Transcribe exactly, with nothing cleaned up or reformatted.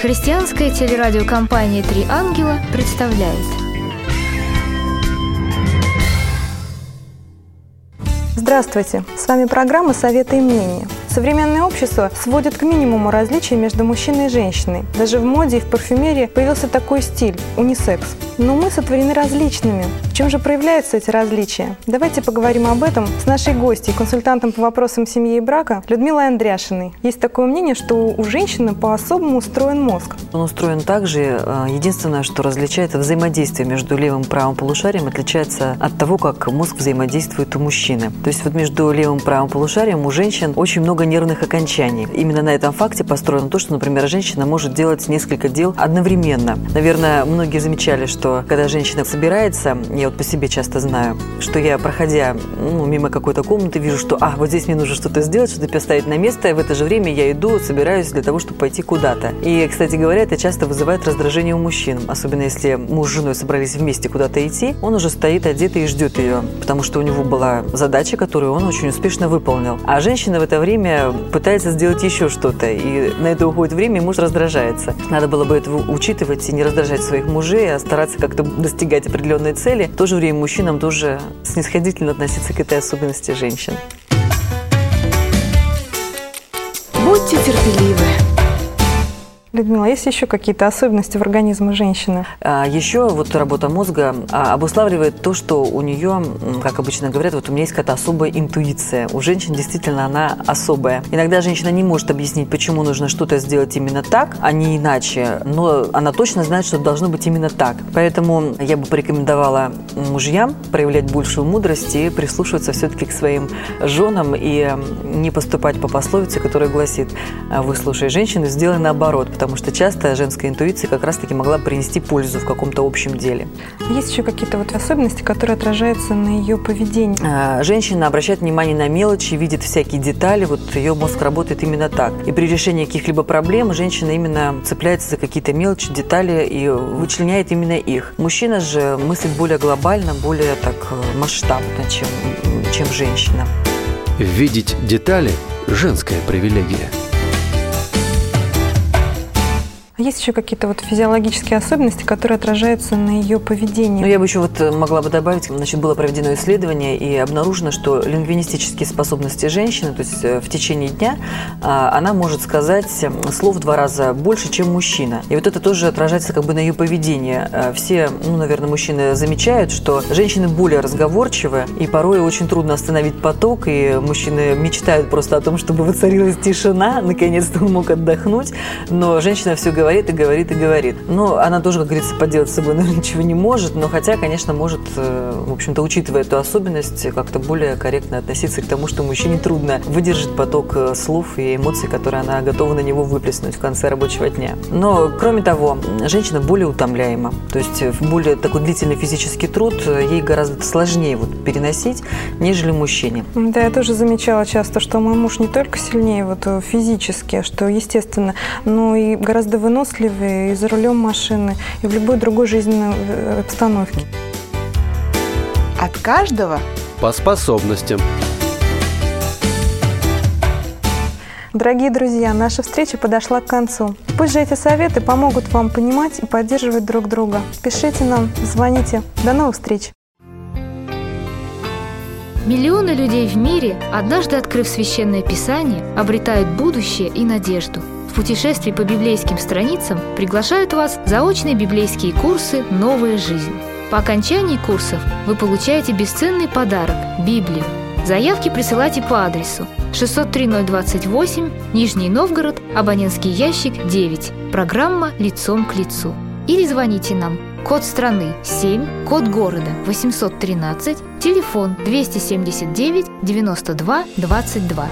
Христианская телерадиокомпания «Три ангела» представляет. Здравствуйте! С вами программа «Советы и мнения». Современное общество сводит к минимуму различия между мужчиной и женщиной. Даже в моде и в парфюмерии появился такой стиль – унисекс. Но мы сотворены различными. В чем же проявляются эти различия? Давайте поговорим об этом с нашей гостьей, консультантом по вопросам семьи и брака Людмилой Андрияшиной. Есть такое мнение, что у женщины по-особому устроен мозг. Он устроен так же. Единственное, что различает, взаимодействие между левым и правым полушарием отличается от того, как мозг взаимодействует у мужчины. То есть вот между левым и правым полушарием у женщин очень много нервных окончаний. Именно на этом факте построено то, что, например, женщина может делать несколько дел одновременно. Наверное, многие замечали, что когда женщина собирается, я вот по себе часто знаю, что я, проходя ну, мимо какой-то комнаты, вижу, что «а, вот здесь мне нужно что-то сделать, что-то поставить на место», и в это же время я иду, собираюсь для того, чтобы пойти куда-то. И, кстати говоря, это часто вызывает раздражение у мужчин, особенно если муж с женой собрались вместе куда-то идти, он уже стоит одетый и ждет ее, потому что у него была задача, которую он очень успешно выполнил. А женщина в это время пытается сделать еще что-то, и на это уходит время, и муж раздражается. Надо было бы это учитывать и не раздражать своих мужей, а стараться как-то достигать определенной цели. В то же время мужчинам тоже снисходительно относиться к этой особенности женщин. Будьте терпеливы. Людмила, есть еще какие-то особенности в организме женщины? А еще вот работа мозга обуславливает то, что у нее, как обычно говорят, вот у меня есть какая-то особая интуиция. У женщин действительно она особая. Иногда женщина не может объяснить, почему нужно что-то сделать именно так, а не иначе, но она точно знает, что должно быть именно так. Поэтому я бы порекомендовала мужьям проявлять большую мудрость и прислушиваться все-таки к своим женам и не поступать по пословице, которая гласит: «Выслушай женщину, сделай наоборот», потому что часто женская интуиция как раз-таки могла принести пользу в каком-то общем деле. Есть еще какие-то вот особенности, которые отражаются на ее поведении? Женщина обращает внимание на мелочи, видит всякие детали, вот ее мозг работает именно так. И при решении каких-либо проблем женщина именно цепляется за какие-то мелочи, детали и вычленяет именно их. Мужчина же мыслит более глобально, более так масштабно, чем, чем женщина. Видеть детали – женская привилегия. Есть еще какие-то вот физиологические особенности, которые отражаются на ее поведении? Ну, я бы еще вот могла бы добавить, значит, было проведено исследование и обнаружено, что лингвинистические способности женщины, то есть в течение дня, она может сказать слов в два раза больше, чем мужчина. И вот это тоже отражается как бы на ее поведении. Все, ну, наверное, мужчины замечают, что женщины более разговорчивы, и порой очень трудно остановить поток, и мужчины мечтают просто о том, чтобы воцарилась тишина, наконец-то он мог отдохнуть, но женщина все говорит, и говорит, и говорит. Ну, она тоже, как говорится, поделать с собой, наверное, ничего не может, но хотя, конечно, может, в общем-то, учитывая эту особенность, как-то более корректно относиться к тому, что мужчине трудно выдержать поток слов и эмоций, которые она готова на него выплеснуть в конце рабочего дня. Но, кроме того, женщина более утомляема. То есть более такой длительный физический труд ей гораздо сложнее вот переносить, нежели мужчине. Да, я тоже замечала часто, что мой муж не только сильнее вот физически, что естественно, но и гораздо выносливее, и за рулем машины, и в любой другой жизненной обстановке. От каждого по способностям. Дорогие друзья, наша встреча подошла к концу. Пусть же эти советы помогут вам понимать и поддерживать друг друга. Пишите нам, звоните. До новых встреч! Миллионы людей в мире, однажды открыв Священное Писание, обретают будущее и надежду. В путешествии по библейским страницам приглашают вас заочные библейские курсы «Новая жизнь». По окончании курсов вы получаете бесценный подарок – Библию. Заявки присылайте по адресу шесть ноль три ноль двадцать восемь, Нижний Новгород, абонентский ящик девять, программа «Лицом к лицу». Или звоните нам. Код страны семь, код города восемьсот тринадцать, телефон двести семьдесят девять девяносто два двадцать два.